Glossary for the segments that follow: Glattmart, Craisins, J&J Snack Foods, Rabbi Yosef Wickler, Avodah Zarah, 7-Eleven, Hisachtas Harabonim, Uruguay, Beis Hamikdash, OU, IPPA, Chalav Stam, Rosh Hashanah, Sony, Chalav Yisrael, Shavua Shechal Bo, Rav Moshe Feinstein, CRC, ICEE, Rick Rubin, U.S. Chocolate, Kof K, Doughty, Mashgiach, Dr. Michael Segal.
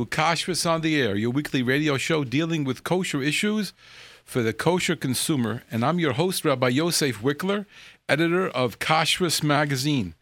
With Kashrus on the Air, your weekly radio show dealing with kosher issues for the kosher consumer. And I'm your host, Rabbi Yosef Wickler, editor of Kashrus Magazine.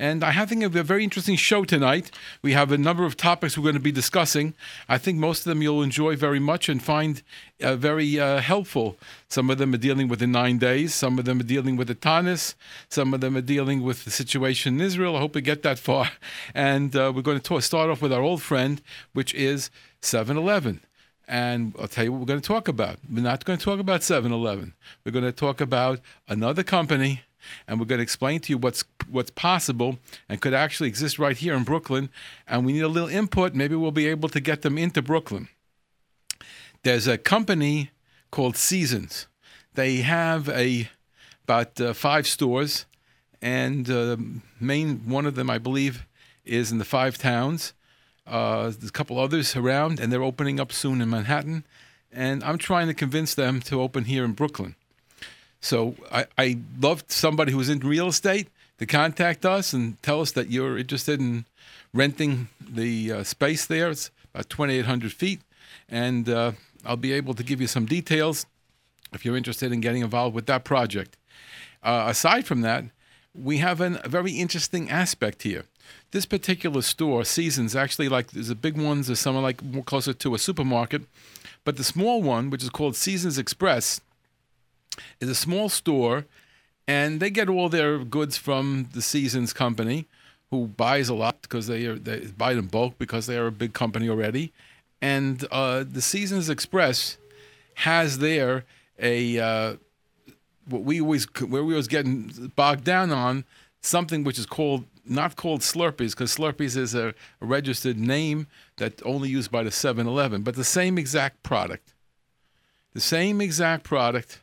And I think a very interesting show tonight. We have a number of topics we're going to be discussing. I think most of them you'll enjoy very much and find very helpful. Some of them are dealing with the 9 days. Some of them are dealing with the Tanis. Some of them are dealing with the situation in Israel. I hope we get that far. And we're going to start off with our old friend, which is 7-Eleven. And I'll tell you what we're going to talk about. We're not going to talk about 7-Eleven. We're going to talk about another company, and we're going to explain to you what's possible and could actually exist right here in Brooklyn. And we need a little input. Maybe we'll be able to get them into Brooklyn. There's a company called Seasons. They have about five stores, and main one of them, I believe, is in the Five Towns. There's a couple others around, and they're opening up soon in Manhattan. And I'm trying to convince them to open here in Brooklyn. So I love somebody who's in real estate to contact us and tell us that you're interested in renting the space there. It's about 2,800 feet. And I'll be able to give you some details if you're interested in getting involved with that project. Aside from that, we have a very interesting aspect here. This particular store, Seasons, actually, like there's a big one, there's somewhere like more closer to a supermarket, but the small one, which is called Seasons Express, is a small store, and they get all their goods from the Seasons company, who buys a lot because they buy it in bulk because they are a big company already. And the Seasons Express has there what we always getting bogged down on, something which is not called Slurpees, because Slurpees is a registered name that's only used by the 7-Eleven, but the same exact product. The same exact product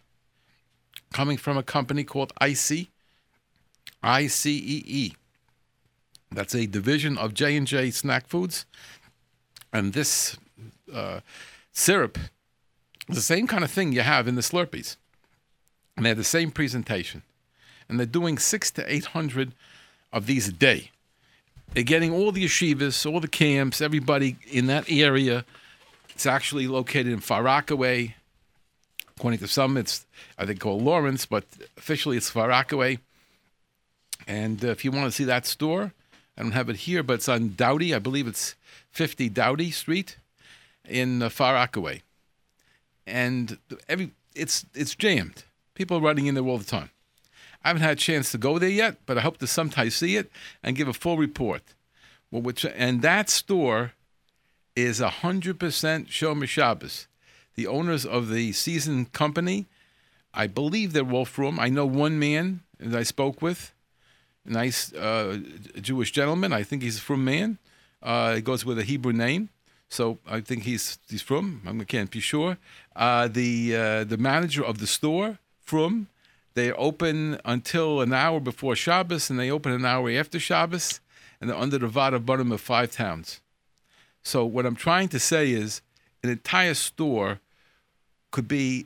coming from a company called ICEE. That's a division of J&J Snack Foods. And this syrup is the same kind of thing you have in the Slurpees. And they have the same presentation. And they're doing 600 to 800 of these a day. They're getting all the yeshivas, all the camps, everybody in that area. It's actually located in Far Rockaway. According to some, it's, I think, called Lawrence, but officially it's Far Rockaway. And if you want to see that store, I don't have it here, but it's on Doughty. I believe it's 50 Doughty Street in Far Rockaway. And it's jammed. People are running in there all the time. I haven't had a chance to go there yet, but I hope to sometime see it and give a full report. Well, and that store is 100% Shomer Shabbos. The owners of the Season Company, I believe they're Wolfram. I know one man that I spoke with, a nice Jewish gentleman. I think he's from Mayer. It goes with a Hebrew name, so I think he's from. I can't be sure. The manager of the store, from, they open until an hour before Shabbos, and they open an hour after Shabbos, and they're under the Vaad of Five Towns. So what I'm trying to say is an entire store could be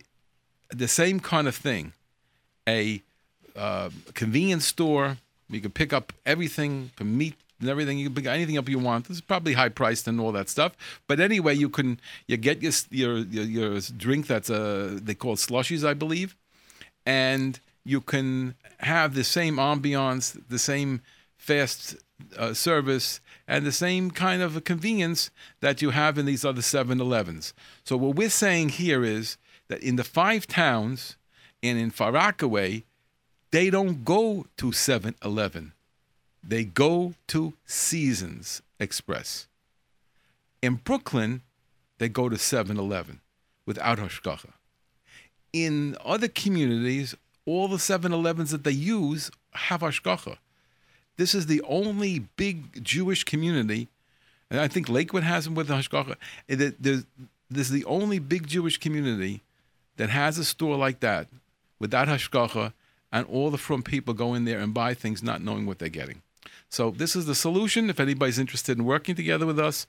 the same kind of thing, a convenience store. You can pick up everything from meat and everything. You can pick anything up you want. This is probably high priced and all that stuff. But anyway, you get your drink that's they call it slushies, I believe, and you can have the same ambiance, the same fast service, and the same kind of convenience that you have in these other 7-Elevens. So what we're saying here is that in the Five Towns and in Far Rockaway, they don't go to 7-Eleven. They go to Seasons Express. In Brooklyn, they go to 7-Eleven without hashgacha. In other communities, all the 7-Elevens that they use have hashgacha. This is the only big Jewish community, and I think Lakewood has them with the hashgacha. This is the only big Jewish community that has a store like that without hashgacha, and all the from people go in there and buy things not knowing what they're getting. So this is the solution. If anybody's interested in working together with us,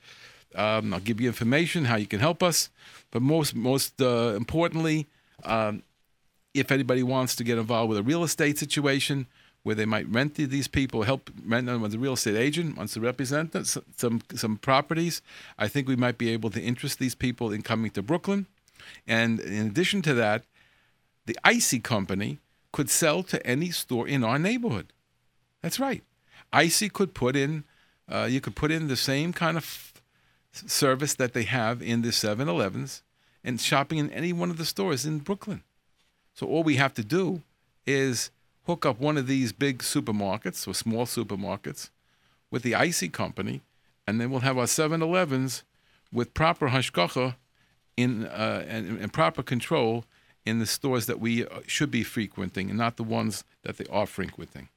I'll give you information how you can help us. But most importantly, if anybody wants to get involved with a real estate situation, where they might rent these people, help rent them with the real estate agent, wants to represent them, some properties. I think we might be able to interest these people in coming to Brooklyn. And in addition to that, the ICEE company could sell to any store in our neighborhood. That's right. ICEE could put in, you could put in the same kind of service that they have in the 7-Elevens and shopping in any one of the stores in Brooklyn. So all we have to do is hook up one of these big supermarkets or small supermarkets with the ICEE company, and then we'll have our 7-Elevens with proper hashgacha and proper control in the stores that we should be frequenting and not the ones that they are frequenting.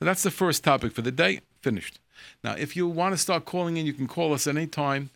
Now, that's the first topic for the day. Finished. Now, if you want to start calling in, you can call us at any time.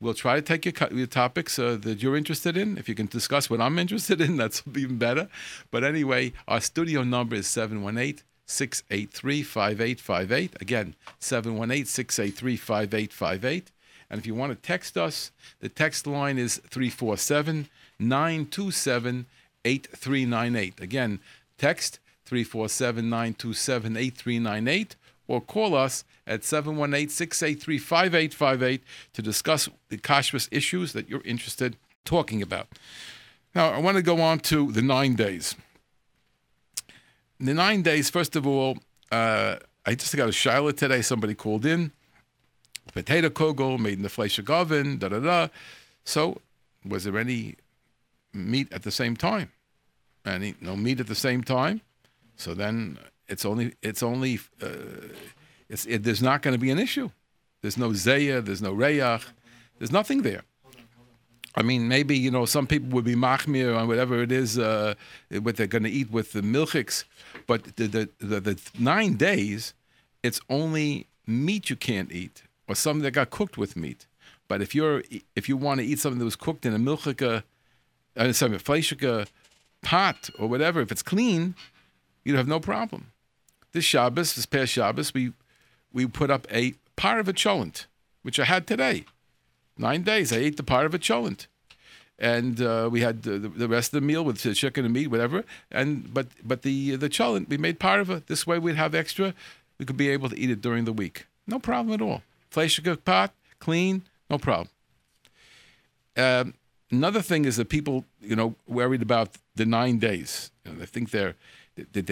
We'll try to take your topics that you're interested in. If you can discuss what I'm interested in, that's even better. But anyway, our studio number is 718-683-5858. Again, 718-683-5858. And if you want to text us, the text line is 347-927-8398. Again, text 347-927-8398. Or call us at 718-683-5858 to discuss the kashrus issues that you're interested in talking about. Now, I want to go on to the 9 days. The 9 days, first of all, I just got a shiloh today. Somebody called in. Potato kogel made in the flesh of oven, da-da-da. So, was there any meat at the same time? No meat at the same time. So then... There's not going to be an issue. There's no zeya, there's no reyach, there's nothing there. I mean, maybe, some people would be machmir on whatever it is, what they're going to eat with the milchiks, but the 9 days, it's only meat you can't eat, or something that got cooked with meat. But if you want to eat something that was cooked in a milchika, a fleishika pot, or whatever, if it's clean, you'd have no problem. This past Shabbos, we put up a parva cholent, which I had today. 9 days, I ate the parva cholent. And we had the rest of the meal with chicken and meat, whatever. But the cholent, we made parva. This way we'd have extra. We could be able to eat it during the week. No problem at all. Fleshika pot, clean, no problem. Another thing is that people, worried about the 9 days. They think they're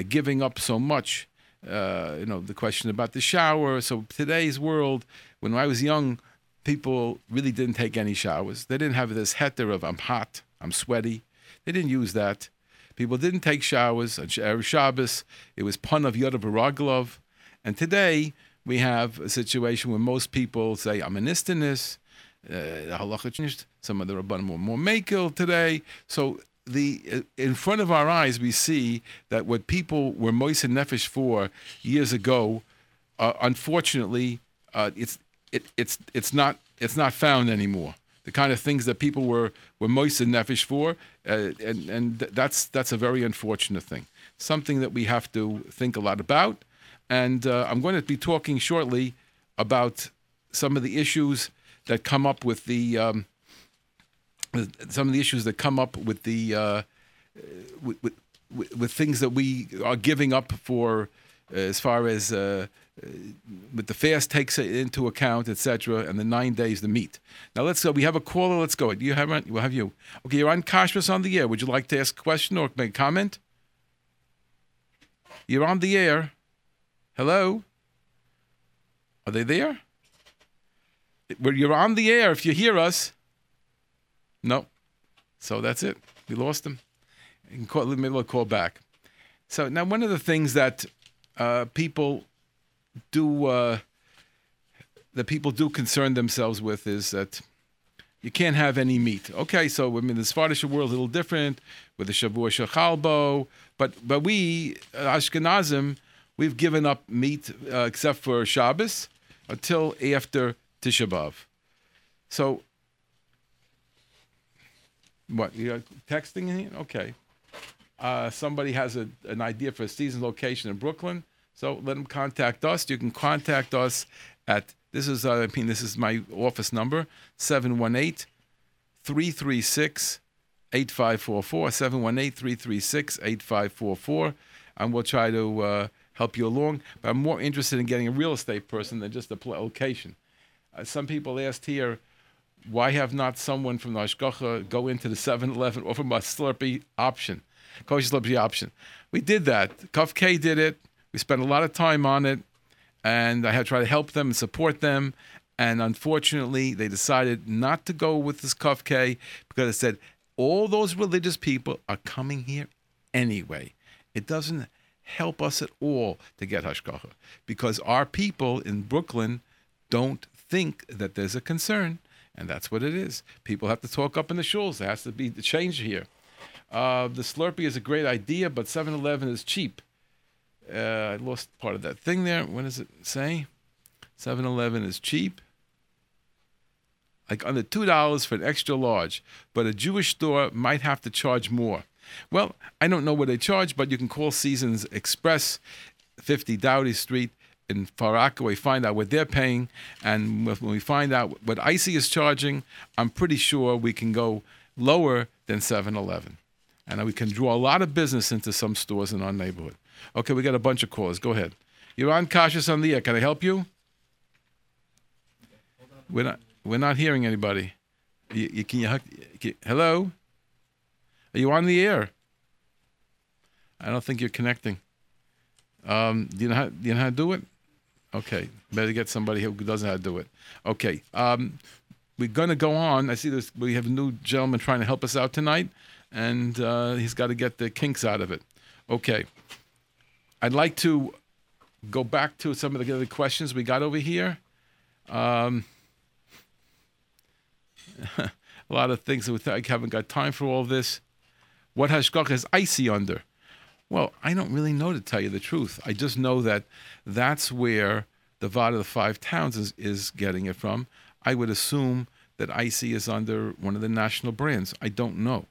giving up so much. The question about the shower. So today's world, when I was young, people really didn't take any showers. They didn't have this heter of I'm hot, I'm sweaty. They didn't use that. People didn't take showers. On Shabbos, it was pun of Yodav Baraglov. And today, we have a situation where most people say, I'm an istanis. Some of the Rabbanim were more mekel today. So in front of our eyes, we see that what people were moisin nefesh for years ago, unfortunately, it's not found anymore. The kind of things that people were moisin nefesh for, and that's a very unfortunate thing. Something that we have to think a lot about. And I'm going to be talking shortly about some of the issues that come up with the. Some of the issues that come up with the with things that we are giving up for, as far as with the fast takes it into account, etc., and the 9 days the meat. Now let's go. We have a caller. Let's go. We'll have you. Okay, you're on Kashrus on the air. Would you like to ask a question or make a comment? You're on the air. Hello. Are they there? You're on the air. If you hear us. No. So that's it. We lost them. Maybe we'll call back. So now one of the things that people do concern themselves with is that you can't have any meat. Okay, so I mean, the Sephardic world is a little different with the Shavua Shechal Bo, but we, Ashkenazim, we've given up meat except for Shabbos until after Tisha B'Av. So... What, you're texting in here? Okay. Somebody has an idea for a season location in Brooklyn, so let them contact us. You can contact us at, this is my office number, 718-336-8544, 718-336-8544, and we'll try to help you along. But I'm more interested in getting a real estate person than just a location. Some people asked here, why have not someone from the Hashgacha go into the 7-Eleven, offer them a Slurpee option, kosher Slurpee option? We did that. Kof K did it. We spent a lot of time on it, and I had tried to help them and support them. And unfortunately, they decided not to go with this Kof K because it said all those religious people are coming here anyway. It doesn't help us at all to get Hashgacha because our people in Brooklyn don't think that there's a concern, and that's what it is. People have to talk up in the shuls. There has to be the change here. The Slurpee is a great idea, but 7-Eleven is cheap. I lost part of that thing there. What does it say? 7-Eleven is cheap. Like under $2 for an extra large. But a Jewish store might have to charge more. Well, I don't know what they charge, but you can call Seasons Express, 50 Doughty Street in Far Rockaway, find out what they're paying. And when we find out what ICEE is charging, I'm pretty sure we can go lower than 7-Eleven. And we can draw a lot of business into some stores in our neighborhood. Okay, we got a bunch of callers. Go ahead. You're on Kashrus on the air. Can I help you? We're not hearing anybody. Can you hello? Are you on the air? I don't think you're connecting. Do you know how to do it? Okay, better get somebody who doesn't know how to do it. Okay, we're going to go on. I see this. We have a new gentleman trying to help us out tonight, and he's got to get the kinks out of it. Okay, I'd like to go back to some of the other questions we got over here. A lot of things that I haven't got time for all this. What Hashgacha is ICEE under? Well, I don't really know, to tell you the truth. I just know that that's where the Vaad of the Five Towns is getting it from. I would assume that ICEE is under one of the national brands. I don't know.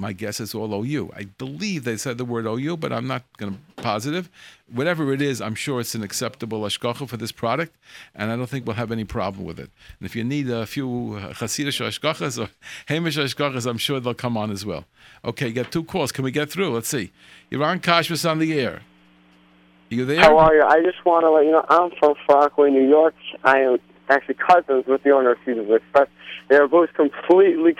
My guess is all OU. I believe they said the word OU, but I'm not going to positive. Whatever it is, I'm sure it's an acceptable hashgacha for this product, and I don't think we'll have any problem with it. And if you need a few Hasidish hashgachas or Hamish hashgachas, I'm sure they'll come on as well. Okay, you got two calls. Can we get through? Let's see. You're on Kashrus on the air. Are you there? How are you? I just want to let you know I'm from Far Rockaway, New York. I am actually cousins with the owner of Seasons Express. They're both completely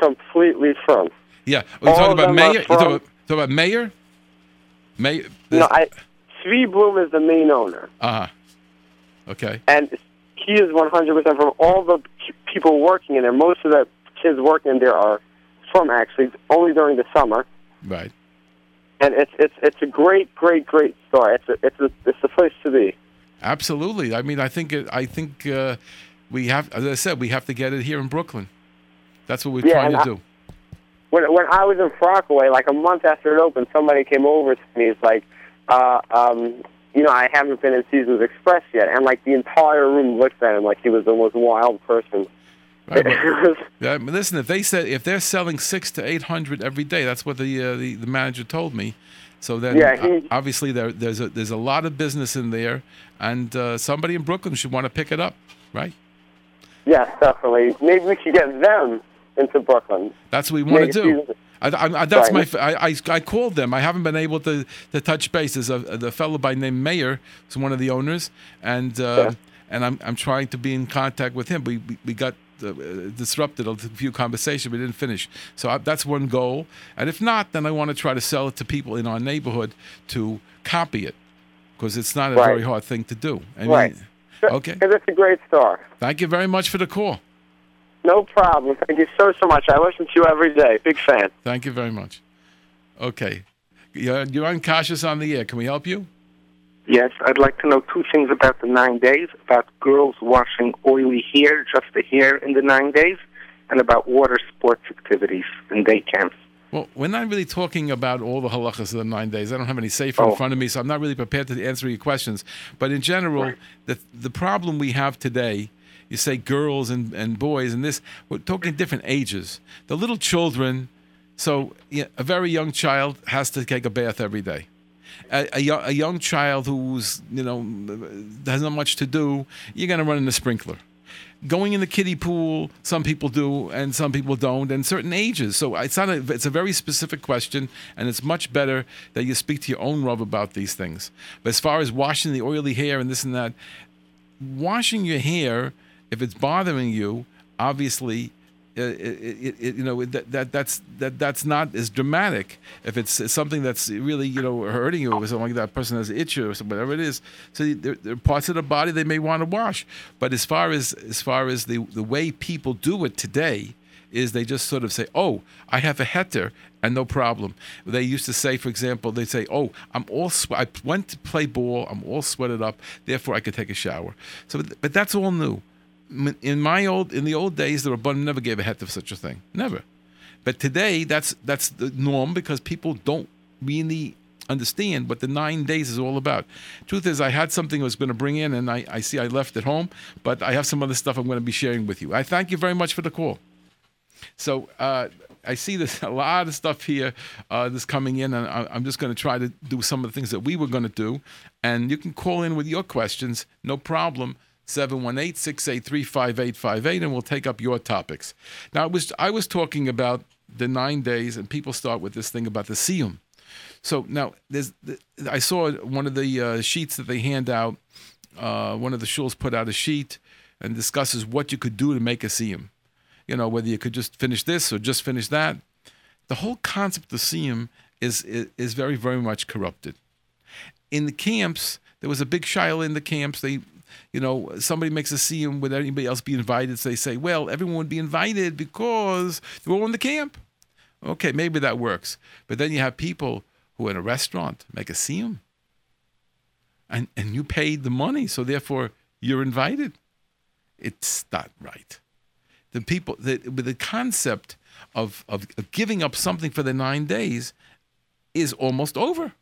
from. Yeah, are you talking about Mayer? You talking about Mayer? Mayer? No, Svee Bloom is the main owner. Okay. And he is 100% from all the people working in there. Most of the kids working in there are from, actually, only during the summer. Right. And it's a great store. It's a place to be. Absolutely. I mean, I think we have, as I said, we have to get it here in Brooklyn. That's what we're trying to do. When I was in Far Rockaway, like a month after it opened, somebody came over to me. It's like, I haven't been in Seasons Express yet. And, like, the entire room looked at him like he was the most wild person. Right, listen, if they're selling 600 to 800 every day, that's what the manager told me. So then, obviously, there's a lot of business in there. And somebody in Brooklyn should want to pick it up, right? Yes, definitely. Maybe we should get them into Brooklyn. That's what we want to do. I called them. I haven't been able to touch base. There's the fellow by name Mayer, who's one of the owners, and I'm trying to be in contact with him. We got disrupted a few conversations. We didn't finish. So that's one goal. And if not, then I want to try to sell it to people in our neighborhood to copy it, because it's not a very hard thing to do. Okay. Because it's a great store. Thank you very much for the call. No problem. Thank you so much. I listen to you every day. Big fan. Thank you very much. Okay. You're unconscious on the air. Can we help you? Yes. I'd like to know two things about the 9 days, about girls washing oily hair, just the hair in the 9 days, and about water sports activities in day camps. Well, we're not really talking about all the halachas of the 9 days. I don't have any sefer in front of me, so I'm not really prepared to answer your questions. But in general, the problem we have today, you say girls and boys and this, we're talking different ages. The little children, a very young child has to take a bath every day. A young child who's, has not much to do, you're going to run in the sprinkler. going in the kiddie pool, some people do and some people don't, and certain ages. So it's a very specific question, and it's much better that you speak to your own Rav about these things. But as far as washing the oily hair and this and that, washing your hair, if it's bothering you, obviously, that's not as dramatic. If it's something that's really, hurting you, or something like that, person has an itch or whatever it is. So there are parts of the body they may want to wash. But as far as the way people do it today is they just sort of say, oh, I have a heter and no problem. They used to say, for example, they'd say, oh, I went to play ball, I'm all sweated up, therefore I could take a shower. So, but that's all new. In the old days, the Rabbanim never gave a heter of such a thing, never. But today, that's the norm, because people don't really understand what the 9 days is all about. Truth is, I had something I was going to bring in, and I see I left at home, but I have some other stuff I'm going to be sharing with you. I thank you very much for the call. So I see there's a lot of stuff here that's coming in, and I'm just going to try to do some of the things that we were going to do. And you can call in with your questions, no problem, 718-683-5858, and we'll take up your topics. Now, I was talking about the 9 days, and people start with this thing about the siyum. So now, I saw one of the sheets that they hand out. One of the shuls put out a sheet and discusses what you could do to make a siyum. Whether you could just finish this or just finish that. The whole concept of siyum is very, very much corrupted. In the camps, there was a big shayla in the camps. They, somebody makes a siyum without anybody else be invited. So they say, well, everyone would be invited because they were all in the camp. Okay, maybe that works. But then you have people who in a restaurant make a siyum. And you paid the money, so therefore you're invited. It's not right. The people, the concept of giving up something for the 9 days is almost over.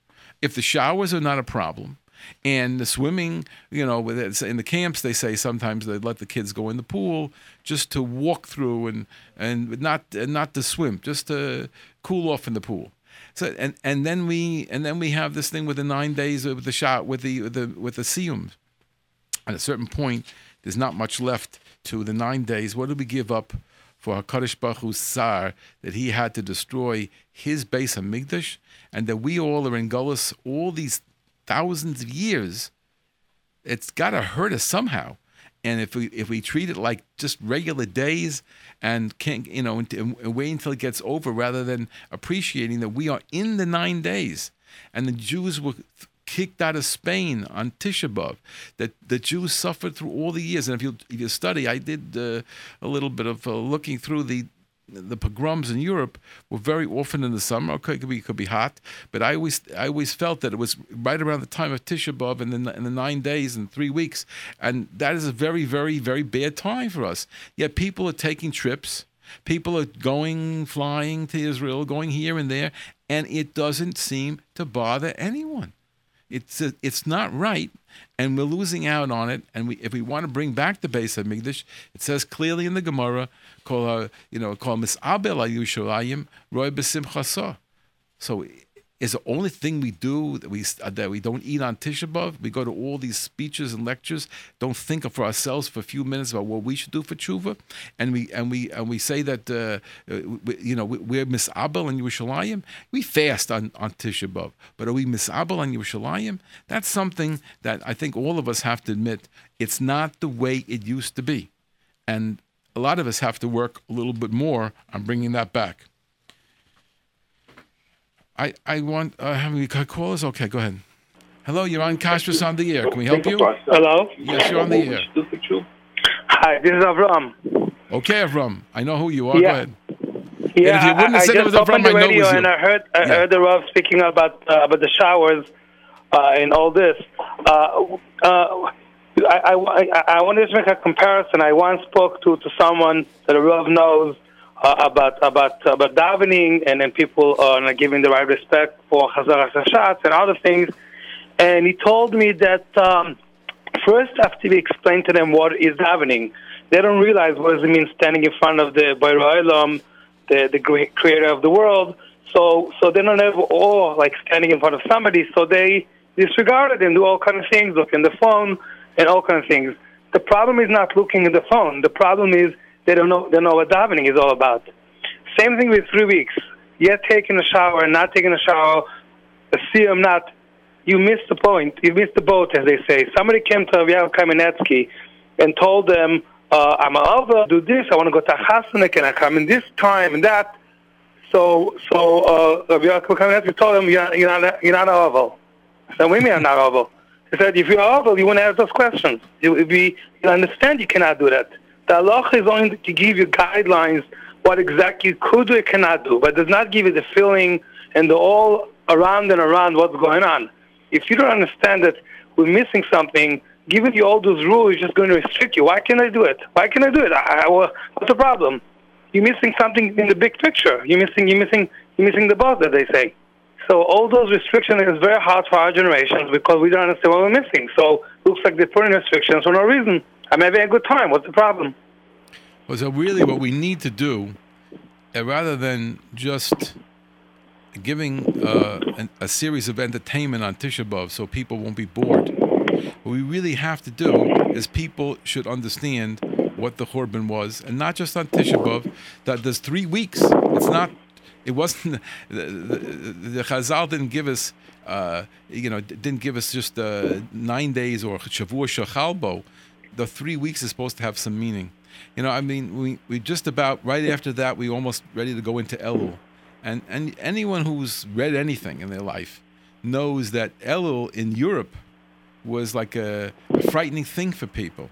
If the showers are not a problem, and the swimming, in the camps they say sometimes they let the kids go in the pool just to walk through and not to swim, just to cool off in the pool. So and then we have this thing with the 9 days with the shot with the siyum. At a certain point, there's not much left to the 9 days. What do we give up for HaKadosh Baruch Hu's Tsar that he had to destroy his Beis Hamikdash, and that we all are in Golus all these thousands of years? It's got to hurt us somehow. And if we treat it like just regular days and can't and wait until it gets over, rather than appreciating that we are in the 9 days, and the Jews were kicked out of Spain on Tisha B'Av, that the Jews suffered through all the years. And if you study, I did a little bit of looking through the pogroms in Europe were very often in the summer. Okay, it could be hot, but I always felt that it was right around the time of Tisha B'Av in the 9 days and 3 weeks, and that is a very, very, very bad time for us. Yet people are taking trips. People are flying to Israel, going here and there, and it doesn't seem to bother anyone. It's not right, and we're losing out on it. And if we want to bring back the Beis Hamikdash, it says clearly in the Gemara, call misabel Yerushalayim roy b'simchasa. So, is the only thing we do that we don't eat on Tisha B'Av? We go to all these speeches and lectures, don't think for ourselves for a few minutes about what we should do for tshuva, and we say that we're misabel on Yerushalayim. We fast on Tisha B'Av, but are we misabel on Yerushalayim? That's something that I think all of us have to admit. It's not the way it used to be, and a lot of us have to work a little bit more on bringing that back. I want, have we got callers? Okay, go ahead. Hello, you're on Kashrus on the air. Can we help you? Hello? Yes, you're on the air. Hi, this is Avram. Okay, Avram. I know who you are. Yeah. Go ahead. Yeah, and if you wouldn't have said it was Avram, I know it was you. I just opened the radio and I heard the Rav speaking about the showers and all this. I want to just make a comparison. I once spoke to someone that the Rav knows about davening and then people not giving the right respect for Chazar HaShashatz and other things. And he told me that first I have to explain to them what is davening. They don't realize what does it mean standing in front of the Borei Olam, the creator of the world. So they don't have awe like standing in front of somebody. So they disregard it and do all kind of things, look in the phone and all kind of things. The problem is not looking at the phone. The problem is they don't know what davening is all about. Same thing with 3 weeks. Yet taking a shower, not taking a shower, a serum, not. You missed the point. You missed the boat, as they say. Somebody came to Rav Kamenetsky and told them, I'm a over, do this, I want to go to Hasana, can I come in this time and that? So Rav Kamenetsky told them, you're not a over. I said, what do you mean I'm not over? He said, if you're over, you wouldn't ask those questions. You understand you cannot do that. The halacha is only to give you guidelines what exactly you could do and cannot do, but does not give you the feeling and the all around and around what's going on. If you don't understand that we're missing something, giving you all those rules is just going to restrict you. Why can't I do it? Why can't I do it? What's the problem? You're missing something in the big picture. You're missing the boat, as they say. So all those restrictions is very hard for our generations because we don't understand what we're missing. So it looks like they're putting restrictions for no reason. I'm having a good time. What's the problem? Well, so really what we need to do, rather than just giving a series of entertainment on Tisha B'Av so people won't be bored, what we really have to do is people should understand what the Churban was, and not just on Tisha B'Av. That there's 3 weeks. It's not. It wasn't. The Chazal didn't give us, just 9 days or Shavua Shechal Bo. The 3 weeks is supposed to have some meaning. We just about right after that, we almost ready to go into Elul. And anyone who's read anything in their life knows that Elul in Europe was like a frightening thing for people.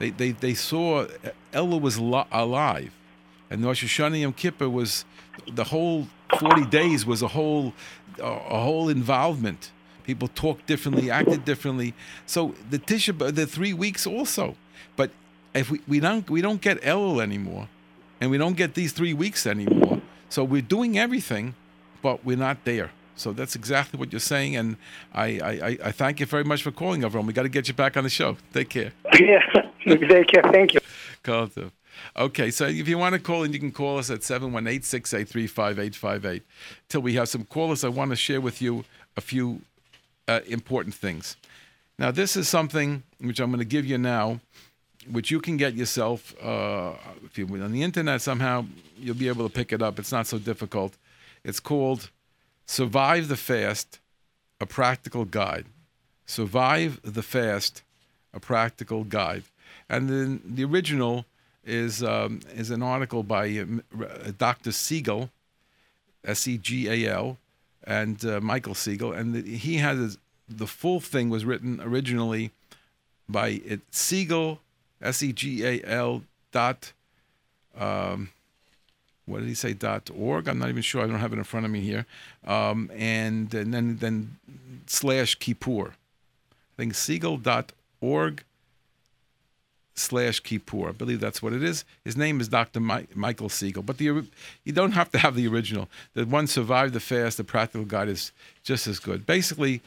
They saw Elul was alive, and Rosh Hashanah Yom Kippur was the whole 40 days was a whole involvement. People talked differently, acted differently. So the the 3 weeks also, but if we don't get Elul anymore, and we don't get these 3 weeks anymore. So we're doing everything, but we're not there. So that's exactly what you're saying, and I thank you very much for calling, everyone. We got to get you back on the show. Take care. Yeah, take care. Thank you. Okay, so if you want to call in, you can call us at 718-683-5858. Till we have some callers, I want to share with you a few important things. Now, this is something which I'm going to give you now, which you can get yourself, if you're on the internet somehow, you'll be able to pick it up. It's not so difficult. It's called Survive the Fast, A Practical Guide. Survive the Fast, A Practical Guide. And then the original is an article by Dr. Segal, S-E-G-A-L, and Michael Segal. And he has the full thing was written originally by Segal, Segal . What did he say? .org. I'm not even sure. I don't have it in front of me here. And then / Kippur. I think Segal.org/Kippur. I believe that's what it is. His name is Dr. Michael Segal. But you don't have to have the original. The one Survive the Fast, The Practical Guide is just as good. Basically,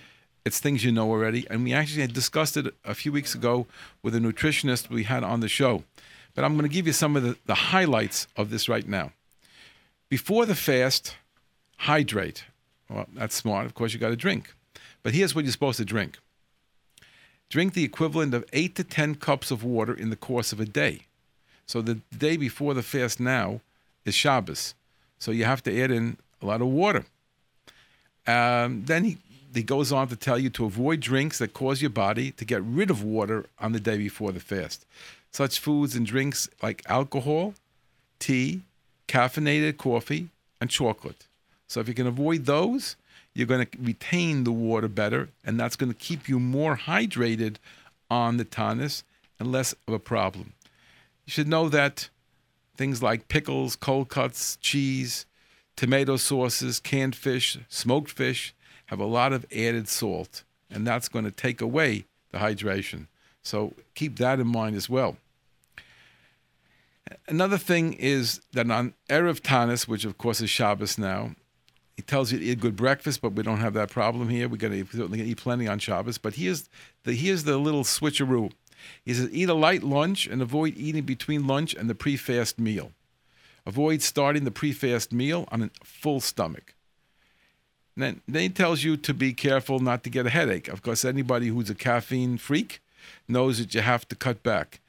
it's things you know already, and we actually had discussed it a few weeks ago with a nutritionist we had on the show. But I'm going to give you some of the highlights of this right now. Before the fast, hydrate. Well, that's smart. Of course, you got to drink. But here's what you're supposed to drink. Drink the equivalent of 8 to 10 cups of water in the course of a day. So the day before the fast now is Shabbos. So you have to add in a lot of water. Then he goes on to tell you to avoid drinks that cause your body to get rid of water on the day before the fast. Such foods and drinks like alcohol, tea, caffeinated coffee, and chocolate. So if you can avoid those, you're going to retain the water better, and that's going to keep you more hydrated on the Tanis and less of a problem. You should know that things like pickles, cold cuts, cheese, tomato sauces, canned fish, smoked fish, have a lot of added salt, and that's going to take away the hydration. So keep that in mind as well. Another thing is that on Erev Tanis, which of course is Shabbos now, he tells you to eat good breakfast, but we don't have that problem here. We're going to eat plenty on Shabbos. But here's the little switcheroo. He says, eat a light lunch and avoid eating between lunch and the pre-fast meal. Avoid starting the pre-fast meal on a full stomach. Then he tells you to be careful not to get a headache. Of course, anybody who's a caffeine freak knows that you have to cut back.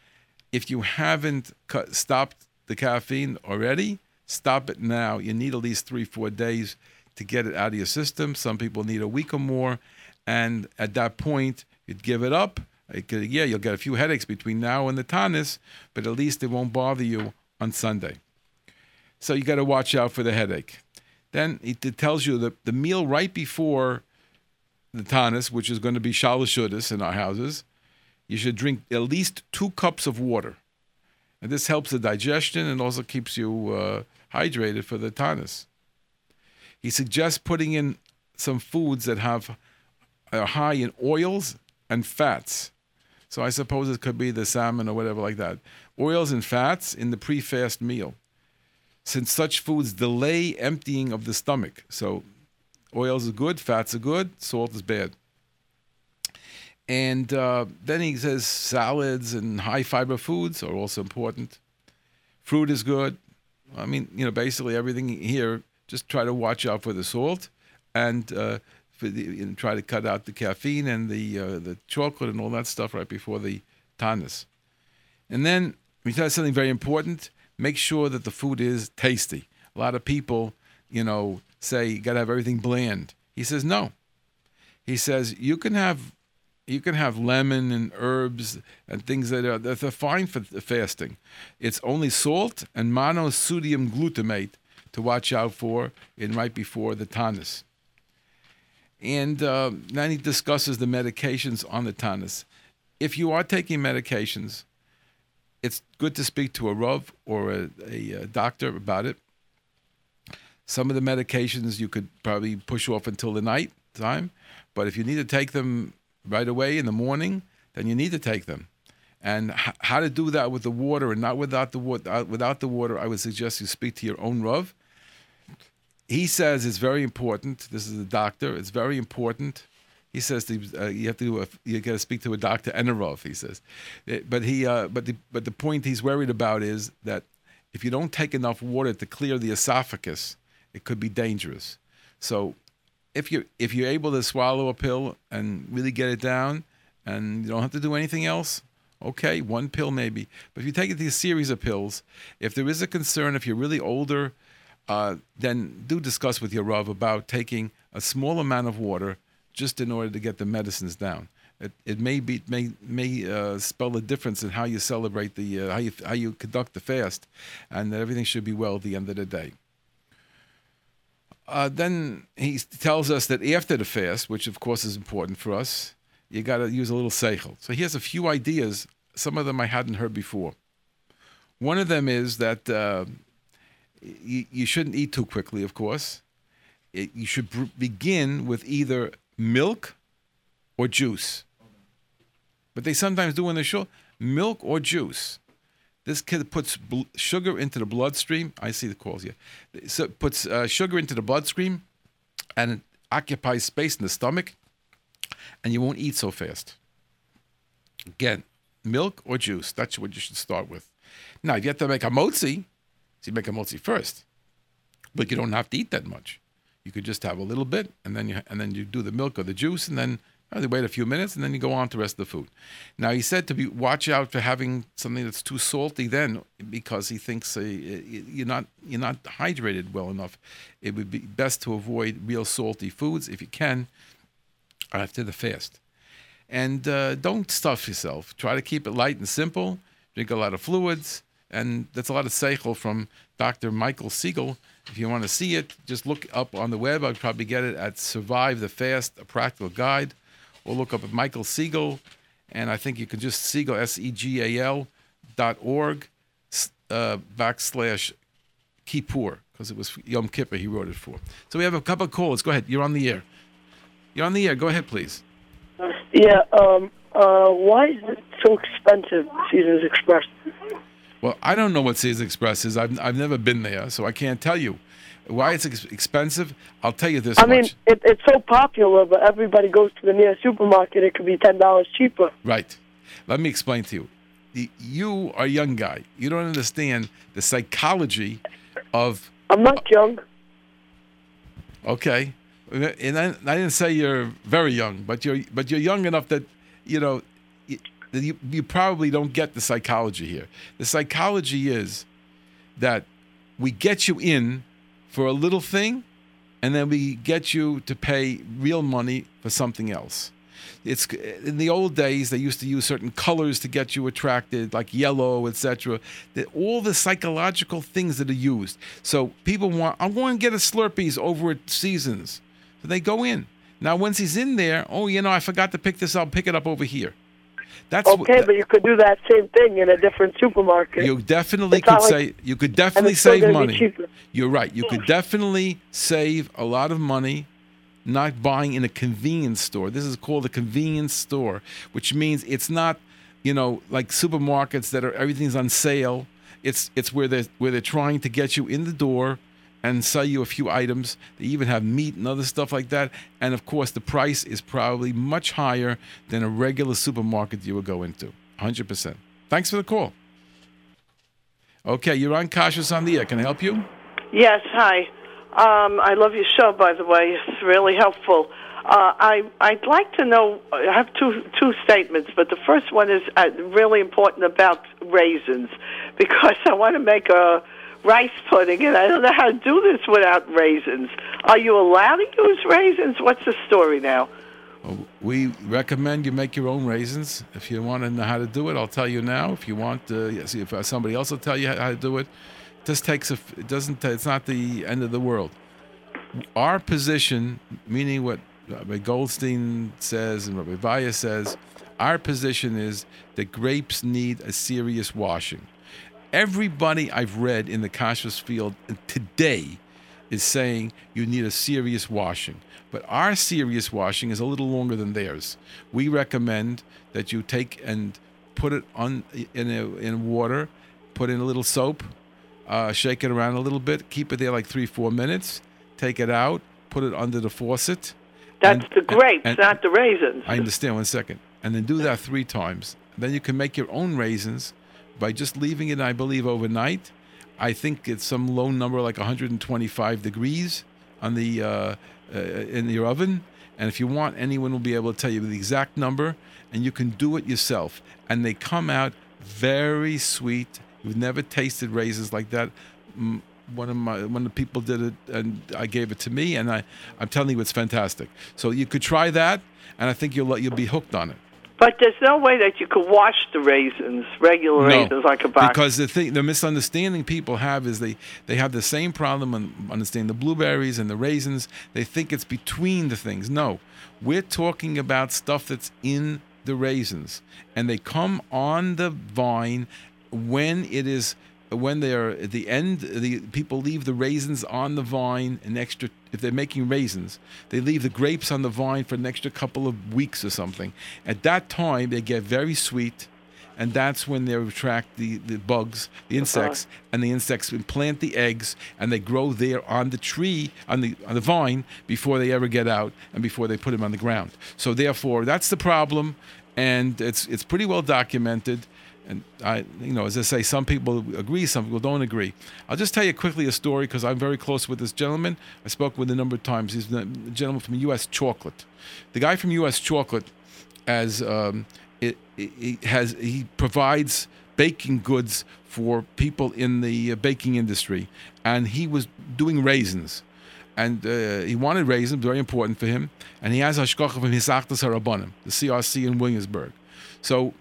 If you haven't stopped the caffeine already, stop it now. You need at least 3-4 days to get it out of your system. Some people need a week or more. And at that point, you'd give it up. Yeah, you'll get a few headaches between now and the Tanis, but at least it won't bother you on Sunday. So you got to watch out for the headache. Then it tells you that the meal right before the Tanis, which is going to be Shalashudas in our houses, you should drink at least 2 cups of water. And this helps the digestion and also keeps you hydrated for the Tanis. He suggests putting in some foods that are high in oils and fats. So I suppose it could be the salmon or whatever like that. Oils and fats in the pre-fast meal, since such foods delay emptying of the stomach. So oils are good, fats are good, salt is bad. And then he says salads and high-fiber foods are also important. Fruit is good. I mean, basically everything here, just try to watch out for the salt and try to cut out the caffeine and the chocolate and all that stuff right before the Tanis. And then we tell you something very important. Make sure that the food is tasty. A lot of people, say you got to have everything bland. He says no. He says you can have lemon and herbs and things that are fine for fasting. It's only salt and monosodium glutamate to watch out for in right before the Tanis. And then he discusses the medications on the Tanis. If you are taking medications, it's good to speak to a Rav or a doctor about it. Some of the medications you could probably push off until the night time, but if you need to take them right away in the morning, then you need to take them. And how to do that with the water and not without the water. Without the water, I would suggest you speak to your own Rav. He says it's very important. This is a doctor. It's very important. He says you got to speak to a doctor and a Rav, he says. But the point he's worried about is that if you don't take enough water to clear the esophagus, it could be dangerous. So if you're able to swallow a pill and really get it down and you don't have to do anything else, okay, one pill maybe. But if you take it to a series of pills, if there is a concern, if you're really older, then do discuss with your Rav about taking a small amount of water just in order to get the medicines down. It may spell a difference in how you celebrate how you conduct the fast, and that everything should be well at the end of the day. Then he tells us that after the fast, which of course is important for us, you got to use a little seichel. So he has a few ideas. Some of them I hadn't heard before. One of them is that you shouldn't eat too quickly, of course. You should begin with either milk or juice. But they sometimes do in the shul, milk or juice. This kid puts sugar into the bloodstream. I see the calls here. So it puts sugar into the bloodstream, and it occupies space in the stomach, and you won't eat so fast. Again, milk or juice. That's what you should start with. Now, if you have to make a motzi, so you make a motzi first, but you don't have to eat that much. You could just have a little bit, and then you do the milk or the juice, and then they wait a few minutes, and then you go on to the rest of the food. Now, he said to watch out for having something that's too salty then, because he thinks you're not hydrated well enough. It would be best to avoid real salty foods if you can after the fast. And don't stuff yourself. Try to keep it light and simple. Drink a lot of fluids. And that's a lot of seichel from Dr. Michael Segal. If you want to see it, just look up on the web. I'd probably get it at Survive the Fast, A Practical Guide. Or look up at Michael Segal. And I think you can just Segal, SEGAL.org / Kippur. Because it was Yom Kippur he wrote it for. So we have a couple of calls. Go ahead. You're on the air. Go ahead, please. Yeah. Why is it so expensive, Seasons Express? Well, I don't know what Seasons Express is. I've never been there, so I can't tell you why it's expensive. I'll tell you this much. I mean, it's so popular, but everybody goes to the nearest supermarket. It could be $10 cheaper. Right. Let me explain to you. You are a young guy. You don't understand the psychology of... I'm not young. Okay. And I didn't say you're very young, but you're young enough that, you probably don't get the psychology here. The psychology is that we get you in for a little thing, and then we get you to pay real money for something else. It's in the old days, they used to use certain colors to get you attracted, like yellow, etc. All the psychological things that are used. So people want, I'm going to get a Slurpees over at Seasons. So they go in. Now, once he's in there, oh, you know, I forgot to pick this up. Pick it up over here. That's okay, but you could do that same thing in a different supermarket. You definitely could say you could definitely save money. You're right. You could definitely save a lot of money not buying in a convenience store. This is called a convenience store, which means it's not, you know, like supermarkets that are everything's on sale. It's where they're trying to get you in the door and sell you a few items. They even have meat and other stuff like that. And, of course, the price is probably much higher than a regular supermarket you would go into, 100%. Thanks for the call. Okay, you're on Kashrus on the Air. Can I help you? Yes, hi. I love your show, by the way. It's really helpful. I'd like to know, I have two statements, but the first one is really important about raisins, because I want to make a rice pudding, and I don't know how to do this without raisins. Are you allowed to use raisins? What's the story now? We recommend you make your own raisins. If you want to know how to do it, I'll tell you now. If you want to, see if somebody else will tell you how to do it. It just takes it's not the end of the world. Our position, meaning what Rabbi Goldstein says and Rabbi Revaya says, our position is that grapes need a serious washing. Everybody I've read in the Kashrus field today is saying you need a serious washing. But our serious washing is a little longer than theirs. We recommend that you take and put it on in water, put in a little soap, shake it around a little bit, keep it there like 3-4 minutes, take it out, put it under the faucet. That's the grapes, not the raisins. I understand. One second. And then do that 3 times. Then you can make your own raisins by just leaving it, I believe, overnight. I think it's some low number, like 125 degrees on the in your oven. And if you want, anyone will be able to tell you the exact number, and you can do it yourself. And they come out very sweet. You've never tasted raisins like that. One of the people did it, and I gave it to me, and I'm telling you, it's fantastic. So you could try that, and I think you'll be hooked on it. But there's no way that you could wash the raisins, raisins like a box. Because the misunderstanding people have is they have the same problem and understand the blueberries and the raisins. They think it's between the things. No, we're talking about stuff that's in the raisins. And they come on the vine when they are at the end. The people leave the raisins on the vine an extra, if they're making raisins, they leave the grapes on the vine for an extra couple of weeks or something. At that time, they get very sweet, and that's when they attract the bugs, the insects, and the insects implant the eggs, and they grow there on the tree, on the vine, before they ever get out and before they put them on the ground. So therefore, that's the problem, and it's pretty well documented. And I, you know, as I say, some people agree, some people don't agree. I'll just tell you quickly a story because I'm very close with this gentleman. I spoke with him a number of times. He's a gentleman from U.S. Chocolate. The guy from U.S. Chocolate he provides baking goods for people in the baking industry, and he was doing raisins, and he wanted raisins, very important for him, and he has hashgacha from Hisachtas Harabonim, the CRC in Williamsburg. So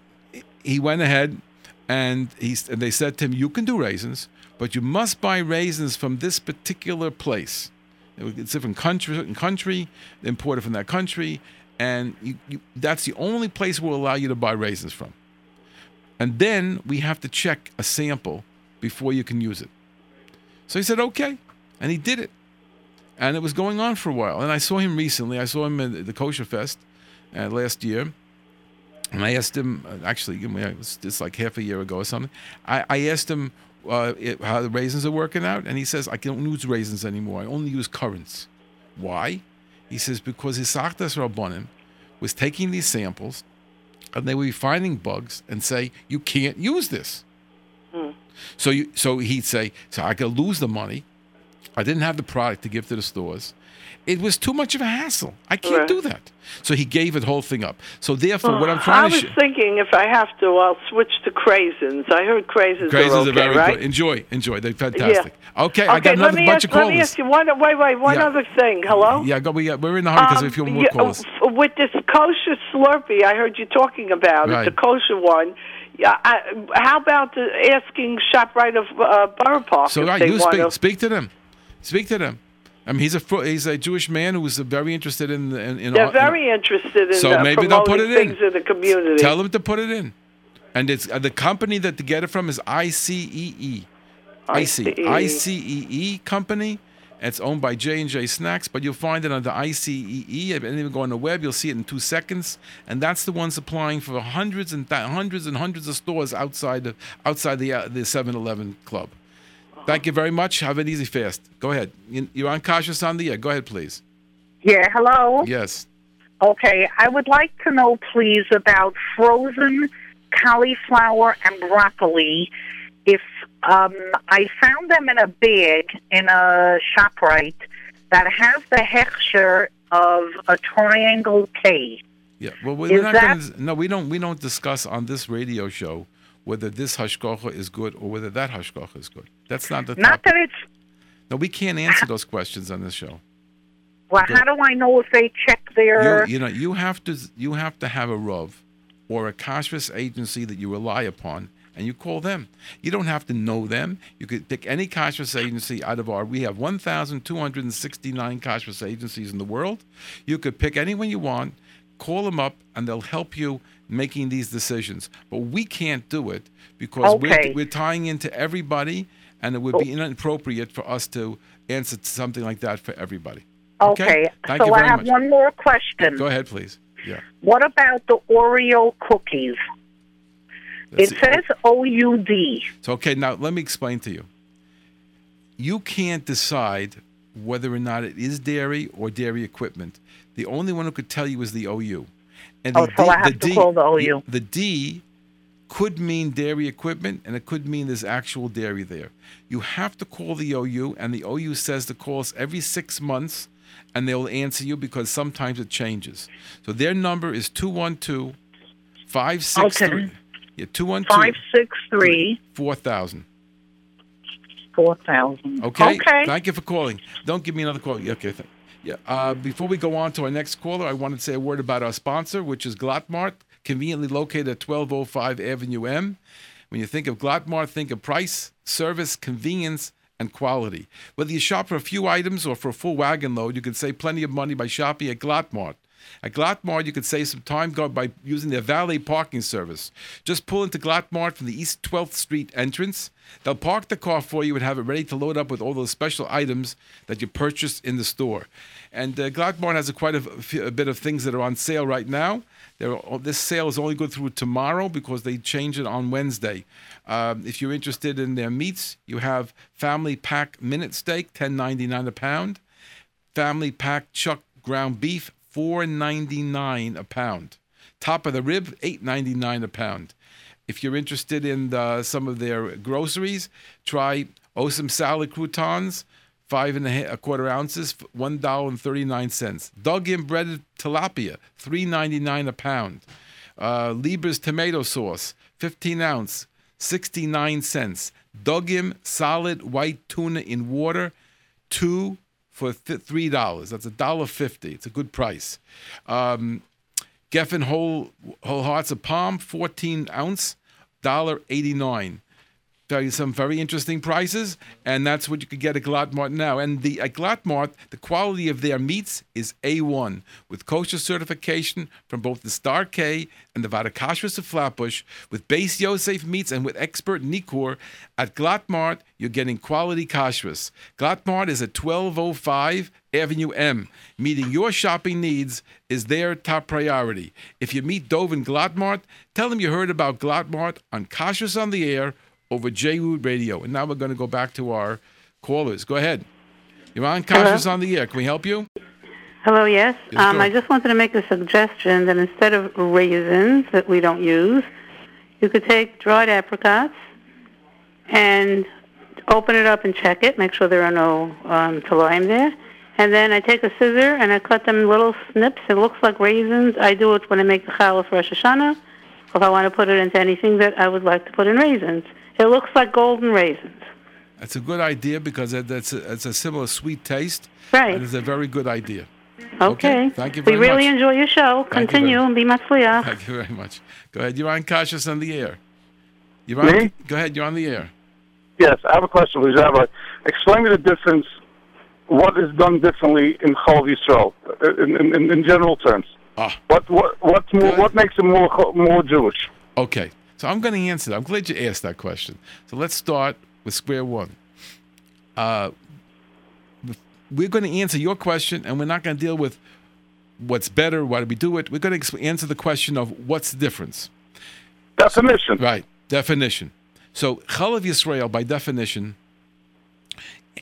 he went ahead, and they said to him, "You can do raisins, but you must buy raisins from this particular place. It's different country, imported from that country, and that's the only place we'll allow you to buy raisins from. And then we have to check a sample before you can use it." So he said, "Okay," and he did it, and it was going on for a while. And I saw him recently. I saw him at the Kosher Fest last year. And I asked him, actually, it was just like half a year ago or something. I asked him how the raisins are working out, and he says, "I don't use raisins anymore. I only use currants." Why? He says, because Hisachtas Rabbanim was taking these samples, and they were finding bugs and say, "You can't use this." So he'd say, "So I could lose the money. I didn't have the product to give to the stores. It was too much of a hassle. I can't do that. So he gave the whole thing up. So therefore, what I'm trying to... I was thinking if I have to, I'll switch to Craisins. I heard Craisins are okay, very right? Good. Enjoy. They're fantastic. Yeah. Okay, I got another bunch of calls. Let me ask you one other thing. Hello? Yeah, we're in a hurry because we feel more calls. With this kosher Slurpee I heard you talking about, it's a kosher one. How about asking ShopRite of Borough Park speak to them. Speak to them. I mean, he's a Jewish man who's very interested in they're very interested in maybe they'll put it in things in the community. Tell them to put it in, and it's the company that to get it from is ICEE. ICEE company. It's owned by J&J Snacks, but you'll find it under ICEE. If anyone go on the web, you'll see it in 2 seconds. And that's the one supplying for hundreds and hundreds of stores outside the 7-Eleven club. Thank you very much. Have an easy fast. Go ahead. You're on Kashrus on the air. Go ahead, please. Yeah, hello? Yes. Okay, I would like to know, please, about frozen cauliflower and broccoli. If I found them in a bag in a ShopRite that has the hechsher of a triangle K. Yeah, well, we don't discuss on this radio show whether this hashgacha is good or whether that hashgacha is good. That's not the topic. Not that it's... No, we can't answer those questions on this show. Well, how do I know if they check their... You have to have a Rav or a kashrus agency that you rely upon, and you call them. You don't have to know them. You could pick any kashrus agency out of we have 1,269 kashrus agencies in the world. You could pick anyone you want, call them up, and they'll help you making these decisions. But we can't do it because we're tying into everybody, and it would be inappropriate for us to answer something like that for everybody. Okay. Thank you very much. So I have one more question. Go ahead, please. Yeah. What about the Oreo cookies? It says OUD. So, okay, now let me explain to you. You can't decide whether or not it is dairy or dairy equipment. The only one who could tell you is the OU. And I have to call the OU. The D could mean dairy equipment, and it could mean there's actual dairy there. You have to call the OU, and the OU says to call us every 6 months, and they will answer you because sometimes it changes. So their number is 212-563. Okay. Yeah, 212-563-4000. 4000. Okay. Thank you for calling. Don't give me another call. Okay. Yeah. Before we go on to our next caller, I want to say a word about our sponsor, which is Glattmart, conveniently located at 1205 Avenue M. When you think of Glattmart, think of price, service, convenience, and quality. Whether you shop for a few items or for a full wagon load, you can save plenty of money by shopping at Glattmart. At Glattmart, you could save some time by using their valet parking service. Just pull into Glattmart from the East 12th Street entrance. They'll park the car for you and have it ready to load up with all those special items that you purchased in the store. And Glattmart has quite a bit of things that are on sale right now. This sale is only good through tomorrow because they change it on Wednesday. If you're interested in their meats, you have Family Pack Minute Steak, $10.99 a pound. Family Pack Chuck Ground Beef, $4.99 a pound. Top of the rib, $8.99 a pound. If you're interested in some of their groceries, try Osam salad croutons, 5 1/4 ounces, $1.39. Dug-in breaded tilapia, $3.99 a pound. Lieber's tomato sauce, 15 ounce, 69 cents. Dug-in solid white tuna in water, $3. That's $1.50. It's a good price. Geffen whole hearts of palm, 14 ounce, $1.89. Tell you some very interesting prices, and that's what you could get at Glattmart now. And at Glattmart, the quality of their meats is A1, with kosher certification from both the Star K and the Vaad Kashrus of Flatbush, with base Yosef meats and with expert Nikor. At Glattmart, you're getting quality kashrus. Glattmart is at 1205 Avenue M. Meeting your shopping needs is their top priority. If you meet Dov in Glattmart, tell them you heard about Glattmart on Kashrus on the Air over J-Root Radio. And now we're going to go back to our callers. Go ahead. You're on Kashrus on the Air. Can we help you? Hello, yes. I just wanted to make a suggestion that instead of raisins that we don't use, you could take dried apricots and open it up and check it, make sure there are no taloim there. And then I take a scissor and I cut them little snips. It looks like raisins. I do it when I make the challah for Rosh Hashanah, if I want to put it into anything that I would like to put in raisins. It looks like golden raisins. That's a good idea because it's a similar sweet taste. Right. And it's a very good idea. Okay. Thank you very much. We really enjoy your show. Continue and be matzliach. Thank you very much. Go ahead. You're on Kashrus on the air. You're on, me? Go ahead. You're on the air. Yes. I have a question for you, Rabbi. Explain me the difference, what is done differently in Chalav Yisrael, in general terms. What makes it more Jewish? Okay. So I'm going to answer that. I'm glad you asked that question. So let's start with square one. We're going to answer your question, and we're not going to deal with what's better, why do we do it. We're going to answer the question of what's the difference. Definition. So, right, definition. So Chalav Yisrael, by definition,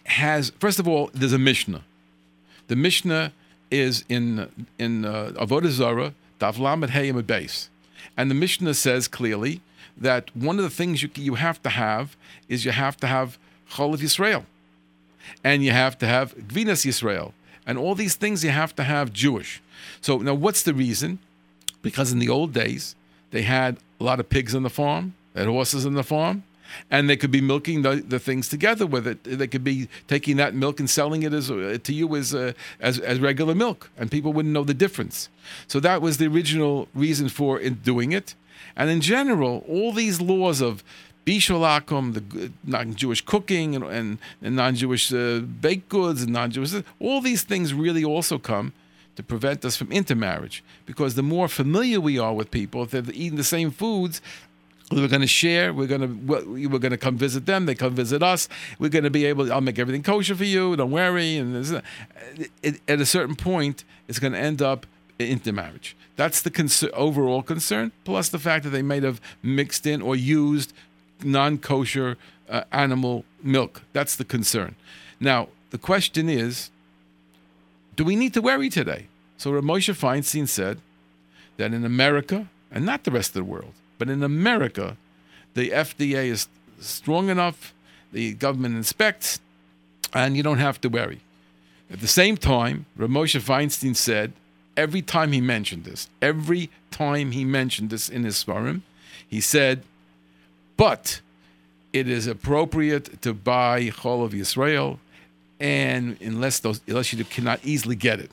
has, first of all, there's a Mishnah. The Mishnah is in Avodah Zarah, Daf Lamed Hey Amud Beis. And the Mishnah says clearly that one of the things you have to have is you have to have Chalav Yisrael. And you have to have Gvinas Yisrael. And all these things you have to have Jewish. So now what's the reason? Because in the old days, they had a lot of pigs on the farm, they had horses on the farm, and they could be milking the things together with it. They could be taking that milk and selling it to you as regular milk, and people wouldn't know the difference. So that was the original reason for doing it. And in general, all these laws of Bishulakum, the non-Jewish cooking and non-Jewish baked goods and non-Jewish, all these things really also come to prevent us from intermarriage, because the more familiar we are with people, if they're eating the same foods, we're going to share. We're going to come visit them. They come visit us. We're going to be able. I'll make everything kosher for you. Don't worry. And at a certain point, it's going to end up intermarriage. That's the overall concern. Plus the fact that they may have mixed in or used non-kosher animal milk. That's the concern. Now, the question is, do we need to worry today? So Rav Moshe Feinstein said that in America, and not the rest of the world, but in America, the FDA is strong enough, the government inspects, and you don't have to worry. At the same time, Rav Moshe Feinstein said, every time he mentioned this in his forum, he said, but it is appropriate to buy Chalav Yisrael, and unless you cannot easily get it.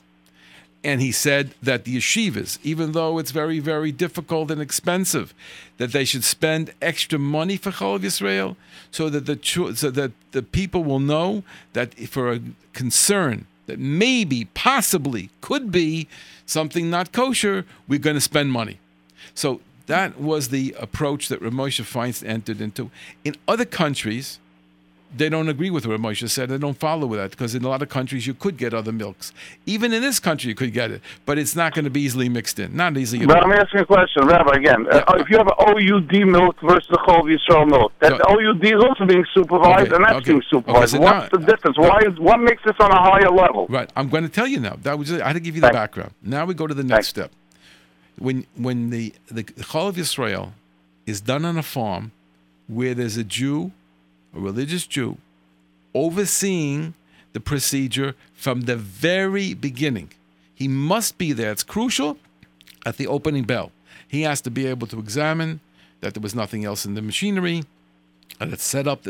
And he said that the yeshivas, even though it's very, very difficult and expensive, that they should spend extra money for Chalav Yisrael so that the people will know that for a concern that maybe, possibly, could be something not kosher, we're going to spend money. So that was the approach that Rav Moshe Feinstein entered into. In other countries, they don't agree with what Rav Moshe said. They don't follow with that, because in a lot of countries you could get other milks. Even in this country you could get it, but it's not going to be easily mixed in. Not easily. But I'm asking a question, Rabbi, again. Yeah. If you have an OUD milk versus the Chalav Yisrael milk, that OUD is also being supervised, and that's being supervised. Okay, so what's the difference? What makes this on a higher level? Right. I'm going to tell you now. I had to give you the background. Now we go to the next step. When the Chalav Yisrael is done on a farm where there's a Jew, a religious Jew, overseeing the procedure from the very beginning. He must be there. It's crucial at the opening bell. He has to be able to examine that there was nothing else in the machinery, that it's set up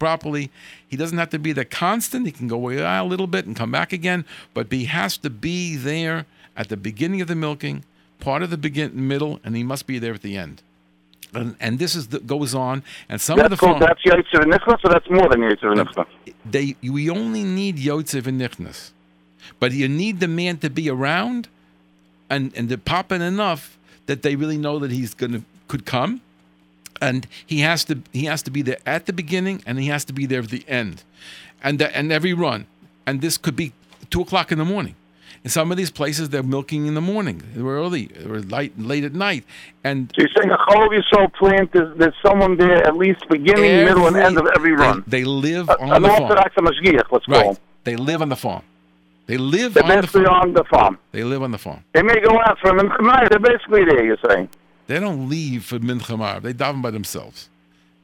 properly. He doesn't have to be there constant. He can go away a little bit and come back again, but he has to be there at the beginning of the milking, part of the middle, and he must be there at the end. And this is goes on, and some of the farms. That's Yotze and Nichnas, so that's more than Yotze and Nichnas. We only need Yotze and Nichnas, but you need the man to be around, and to pop in enough that they really know that he's could come, and he has to be there at the beginning, and he has to be there at the end, and every run, and this could be 2:00 in the morning. In some of these places, they're milking in the morning, early, or late at night. And so you're saying a Chalav Yisrael plant, there's someone there at least beginning, middle, and end of every run. They live on the farm. An Orthodox mashgiach, let's call them. They live on the farm. They live on the farm. They may go out for Mincha Mayer. They're basically there, you're saying. They don't leave for Mincha Mayer. They daven by themselves.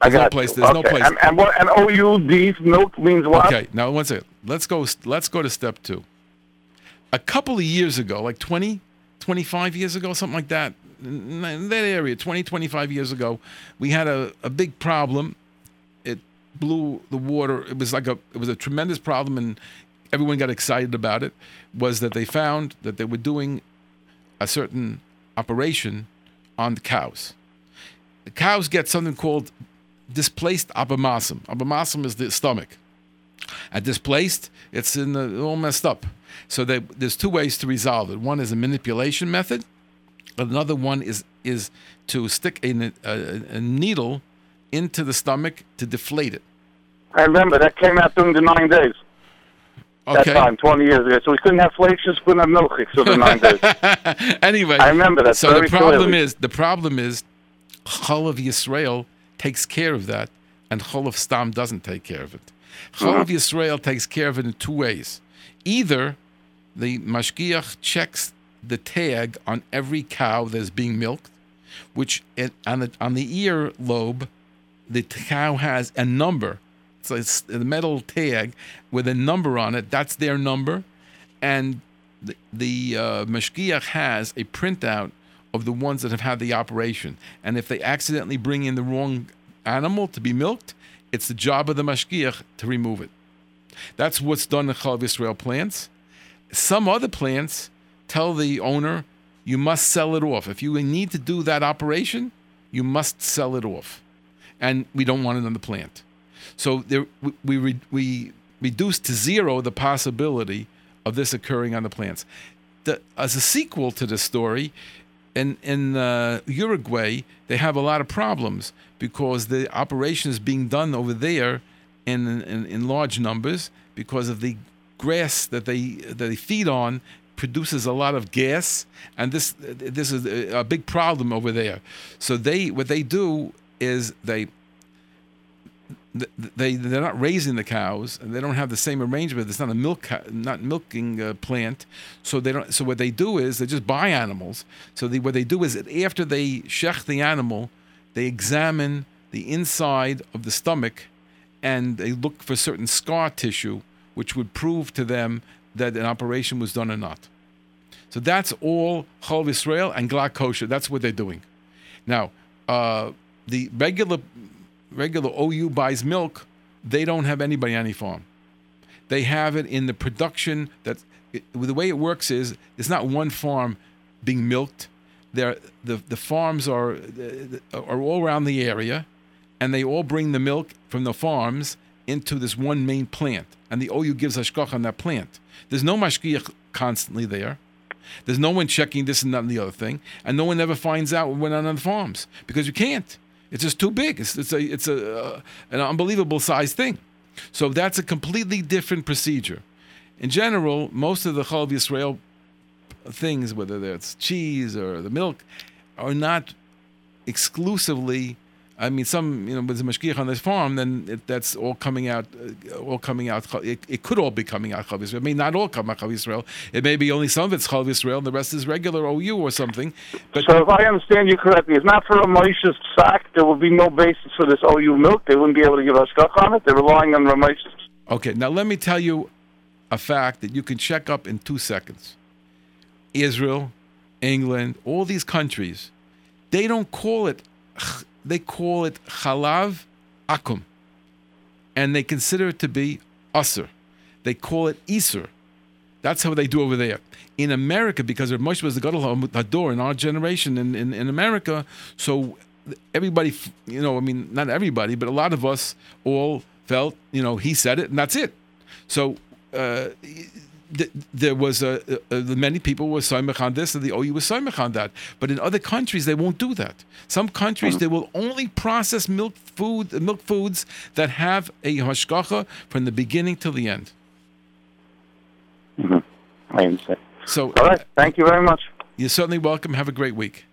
There's no place. And OU, these milk means what? Okay, now one second. Let's go to step two. A couple of years ago, like 20, 25 years ago, something like that, in that area, 20, 25 years ago, we had a big problem. It blew the water. It was a tremendous problem, and everyone got excited about it, was that they found that they were doing a certain operation on the cows. The cows get something called displaced abomasum. Abomasum is the stomach. At displaced, it's in all messed up. So there's two ways to resolve it. One is a manipulation method. Another one is to stick a needle into the stomach to deflate it. I remember that came out during the 9 days. Okay. That time, 20 years ago. So we couldn't have flacious, couldn't have milchiks for the 9 days. Anyway. I remember that. So very the problem is, Chalav Yisrael takes care of that, and Chalav Stam doesn't take care of it. Chalav Yisrael takes care of it in two ways. Either the mashgiach checks the tag on every cow that's being milked, which on the ear lobe, the cow has a number. So it's a metal tag with a number on it. That's their number. And the mashgiach has a printout of the ones that have had the operation. And if they accidentally bring in the wrong animal to be milked, it's the job of the mashgiach to remove it. That's what's done in Chalav Yisrael plants. Some other plants tell the owner, you must sell it off. If you need to do that operation, you must sell it off. And we don't want it on the plant. So we reduce to zero the possibility of this occurring on the plants. As a sequel to this story, in Uruguay, they have a lot of problems because the operation is being done over there in large numbers because of the grass that they feed on produces a lot of gas, and this is a big problem over there. So what they do is they're not raising the cows, and they don't have the same arrangement. It's not a milking plant, so they don't. So what they do is they just buy animals. So what they do is after they shech the animal, they examine the inside of the stomach, and they look for certain scar tissue, which would prove to them that an operation was done or not. So that's all Chalav Yisrael and Glatt Kosher. That's what they're doing. Now, the regular OU buys milk, they don't have anybody on any farm. They have it in the production. The way it works is it's not one farm being milked. The farms are all around the area, and they all bring the milk from the farms into this one main plant. And the OU gives hashgach on that plant. There's no mashgiach constantly there. There's no one checking this and that and the other thing. And no one ever finds out what went on the farms because you can't. It's just too big. It's an unbelievable size thing. So that's a completely different procedure. In general, most of the Chalav Yisrael things, whether that's cheese or the milk, are not exclusively. I mean, some, with the mashgiach on this farm, then that's all coming out. It could all be coming out Chalav Yisrael. It may not all come out Chalav Yisrael. It may be only some of it's Chalav Yisrael, and the rest is regular OU or something. But so, if I understand you correctly, it's not for a Ramoshes sack. There would be no basis for this OU milk. They wouldn't be able to give us stuff on it. They're relying on Ramoshes. Okay, now let me tell you a fact that you can check up in 2 seconds. Israel, England, all these countries, they don't call it. They call it Chalav Akum, and they consider it to be Usur. They call it Isur. That's how they do over there. In America, because Rav Moshe was the Gadol Hador in our generation in America, so everybody, not everybody, but a lot of us all felt, he said it, and that's it. So there was many people were soymech on this, and the OU was soymech on that. But in other countries, they won't do that. Some countries they will only process milk foods that have a hashgacha from the beginning till the end. Mm-hmm. I understand. So, all right. Thank you very much. You're certainly welcome. Have a great week.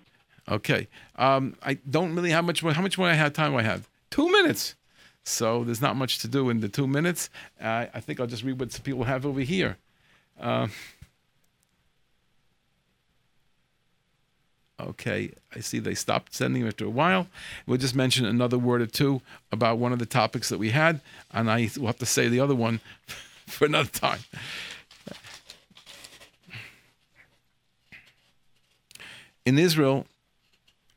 Okay. I don't really have much more. How much more time do I have? 2 minutes. So there's not much to do in the 2 minutes. I think I'll just read what some people have over here. Okay, I see they stopped sending them after a while. We'll just mention another word or two about one of the topics that we had, and I will have to say the other one for another time. In Israel,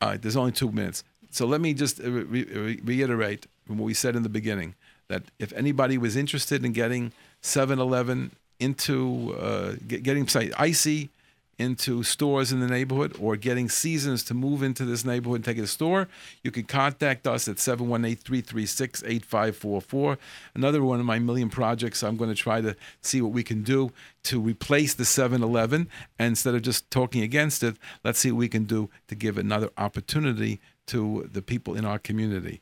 all right, there's only 2 minutes. So let me just reiterate what we said in the beginning, that if anybody was interested in getting 7-Eleven into, getting ICEE into stores in the neighborhood, or getting Seasons to move into this neighborhood and take it to store, you can contact us at 718-336-8544. Another one of my million projects, I'm going to try to see what we can do to replace the 7-Eleven. And instead of just talking against it, let's see what we can do to give another opportunity to the people in our community.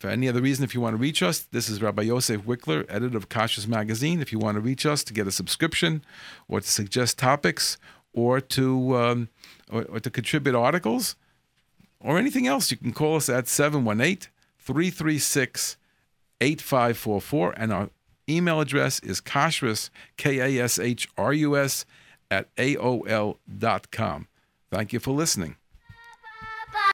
For any other reason, if you want to reach us, this is Rabbi Yosef Wickler, editor of Kashrus Magazine. If you want to reach us to get a subscription or to suggest topics, or to contribute articles, or anything else, you can call us at 718-336-8544, and our email address is kashrus, K-A-S-H-R-U-S, @AOL.com. Thank you for listening.